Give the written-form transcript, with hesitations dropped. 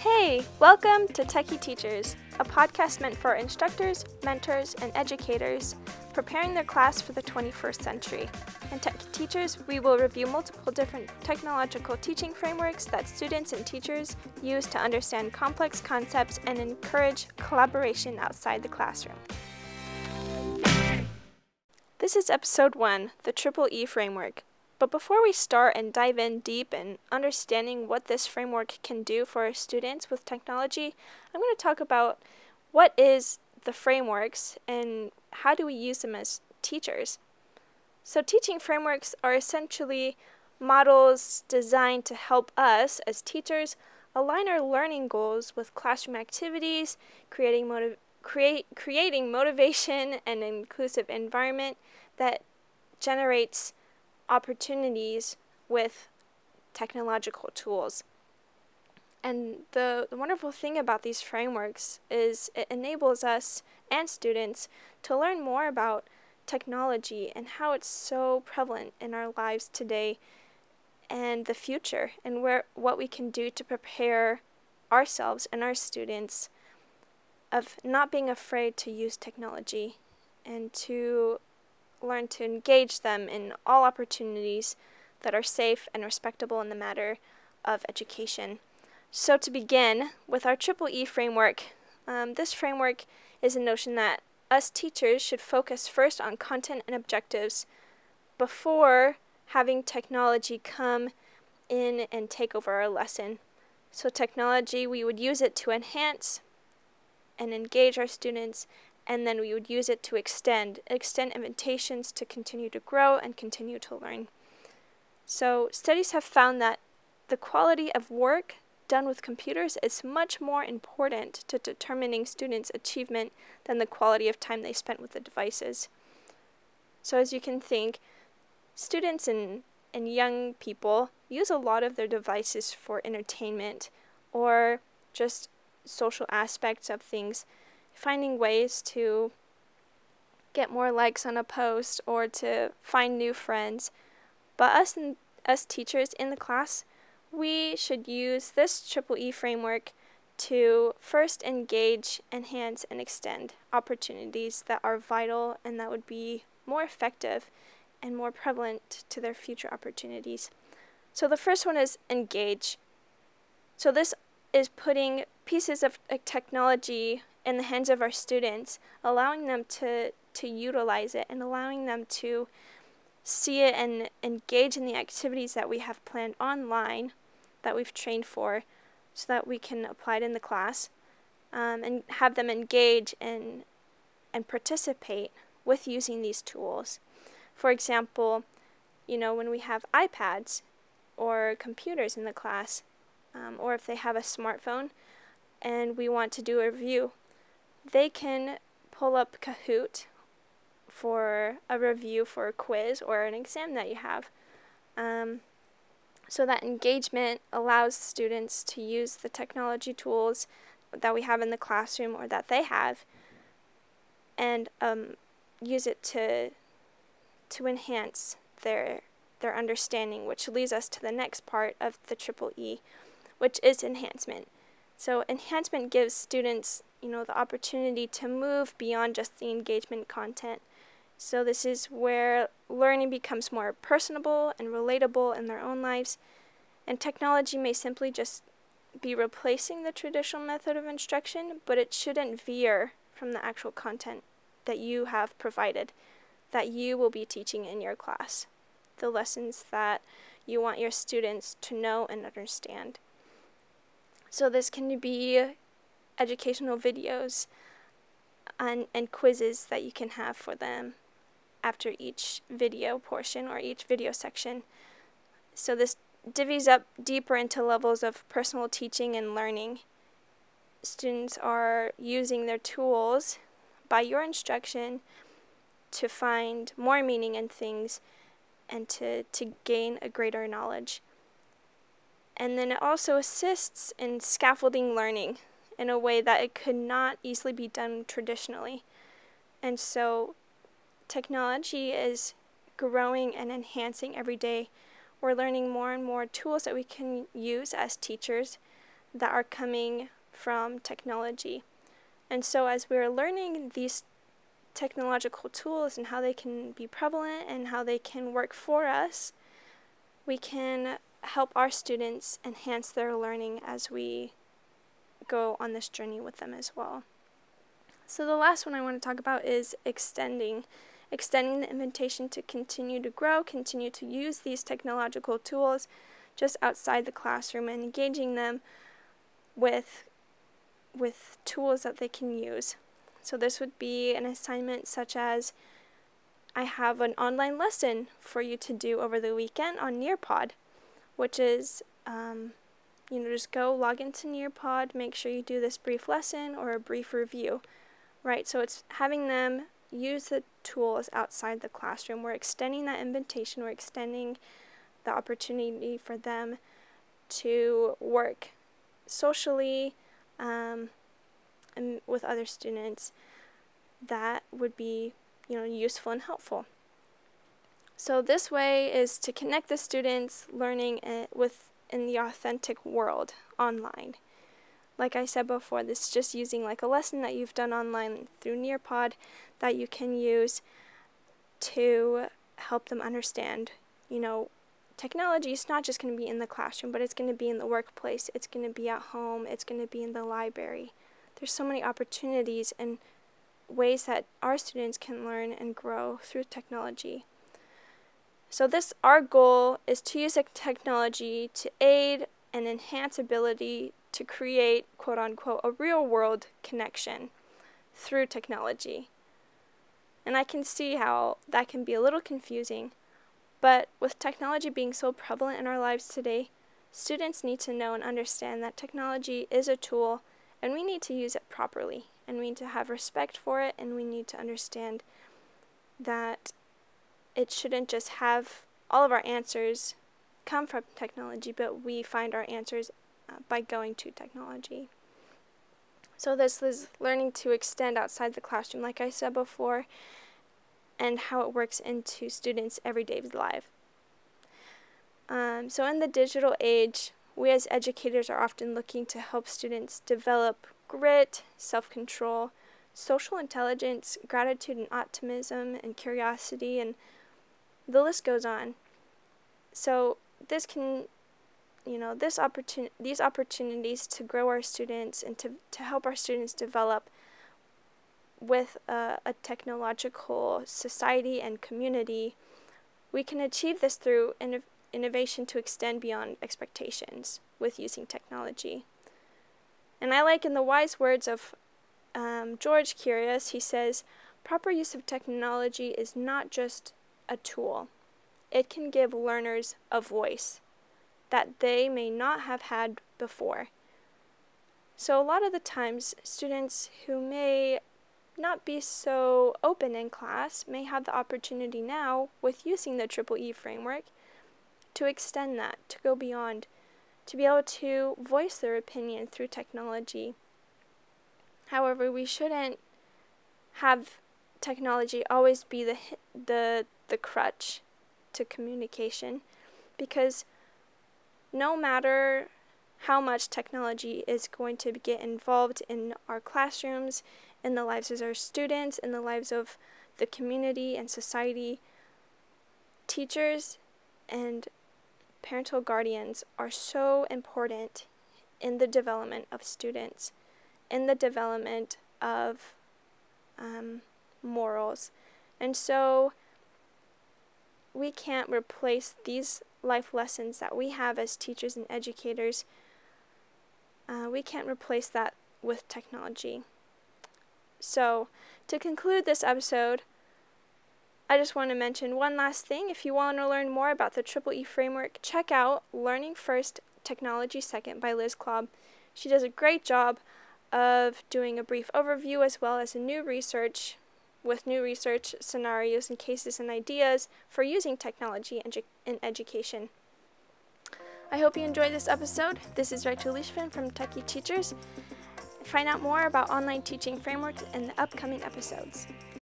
Hey, welcome to Techie Teachers, a podcast meant for instructors, mentors, and educators preparing their class for the 21st century. In Techie Teachers, we will review multiple different technological teaching frameworks that students and teachers use to understand complex concepts and encourage collaboration outside the classroom. This is episode 1, the Triple E Framework. But before we start and dive in deep in understanding what this framework can do for our students with technology, I'm going to talk about what is the frameworks and how do we use them as teachers. So teaching frameworks are essentially models designed to help us as teachers align our learning goals with classroom activities, creating motivation and inclusive environment that generates opportunities with technological tools. And the wonderful thing about these frameworks is it enables us and students to learn more about technology and how it's so prevalent in our lives today and the future, and what we can do to prepare ourselves and our students of not being afraid to use technology and to learn to engage them in all opportunities that are safe and respectable in the matter of education. So to begin with our Triple E framework, this framework is a notion that us teachers should focus first on content and objectives before having technology come in and take over our lesson. So technology, we would use it to enhance and engage our students, and then we would use it to extend invitations to continue to grow and continue to learn. So studies have found that the quality of work done with computers is much more important to determining students' achievement than the quality of time they spent with the devices. So as you can think, students and young people use a lot of their devices for entertainment or just social aspects of things, finding ways to get more likes on a post or to find new friends. But us teachers in the class, we should use this Triple E framework to first engage, enhance, and extend opportunities that are vital and that would be more effective and more prevalent to their future opportunities. So the first one is engage. So this is putting pieces of technology in the hands of our students, allowing them to utilize it and allowing them to see it and engage in the activities that we have planned online, that we've trained for, so that we can apply it in the class, and have them engage and participate with using these tools. For example, when we have iPads or computers in the class, or if they have a smartphone and we want to do a review, they can pull up Kahoot for a review for a quiz or an exam that you have. So that engagement allows students to use the technology tools that we have in the classroom or that they have and use it to enhance their understanding, which leads us to the next part of the Triple E, which is enhancement. So enhancement gives students, the opportunity to move beyond just the engagement content. So this is where learning becomes more personable and relatable in their own lives, and technology may simply just be replacing the traditional method of instruction, but it shouldn't veer from the actual content that you have provided, that you will be teaching in your class, the lessons that you want your students to know and understand. So this can be educational videos and quizzes that you can have for them after each video portion or each video section. So this divvies up deeper into levels of personal teaching and learning. Students are using their tools by your instruction to find more meaning in things and to gain a greater knowledge. And then it also assists in scaffolding learning in a way that it could not easily be done traditionally. And so technology is growing and enhancing every day. We're learning more and more tools that we can use as teachers that are coming from technology. And so as we're learning these technological tools and how they can be prevalent and how they can work for us, we can help our students enhance their learning as we go on this journey with them as well. So the last one I want to talk about is extending the invitation to continue to grow, continue to use these technological tools just outside the classroom and engaging them with tools that they can use. So this would be an assignment such as, I have an online lesson for you to do over the weekend on Nearpod, which is, just go log into Nearpod, make sure you do this brief lesson or a brief review, right? So it's having them use the tools outside the classroom. We're extending that invitation, we're extending the opportunity for them to work socially and with other students that would be useful and helpful. So this way is to connect the students' learning within the authentic world online. Like I said before, this is just using like a lesson that you've done online through Nearpod that you can use to help them understand, technology is not just going to be in the classroom, but it's going to be in the workplace, it's going to be at home, it's going to be in the library. There's so many opportunities and ways that our students can learn and grow through technology. So our goal is to use technology to aid and enhance ability to create, quote unquote, a real world connection through technology. And I can see how that can be a little confusing, but with technology being so prevalent in our lives today, students need to know and understand that technology is a tool and we need to use it properly, and we need to have respect for it, and we need to understand that it shouldn't just have all of our answers come from technology, but we find our answers by going to technology. So this is learning to extend outside the classroom, like I said before, and how it works into students' everyday life. So in the digital age, we as educators are often looking to help students develop grit, self-control, social intelligence, gratitude and optimism, and curiosity, and the list goes on. So this can, these opportunities to grow our students and to help our students develop with a technological society and community, we can achieve this through innovation to extend beyond expectations with using technology. And I like in the wise words of George Curious, he says, proper use of technology is not just a tool. It can give learners a voice that they may not have had before. So a lot of the times, students who may not be so open in class may have the opportunity now, with using the Triple E framework, to extend that, to go beyond, to be able to voice their opinion through technology. However, we shouldn't have technology always be the crutch to communication, because no matter how much technology is going to get involved in our classrooms, in the lives of our students, in the lives of the community and society, teachers and parental guardians are so important in the development of students, in the development of morals. And so we can't replace these life lessons that we have as teachers and educators. We can't replace that with technology. So to conclude this episode, I just want to mention one last thing. If you want to learn more about the Triple E framework, check out Learning First, Technology Second by Liz Klopp. She does a great job of doing a brief overview as well as new research scenarios and cases and ideas for using technology in education. I hope you enjoyed this episode. This is Rachel Leishvin from Techie Teachers. Find out more about online teaching frameworks in the upcoming episodes.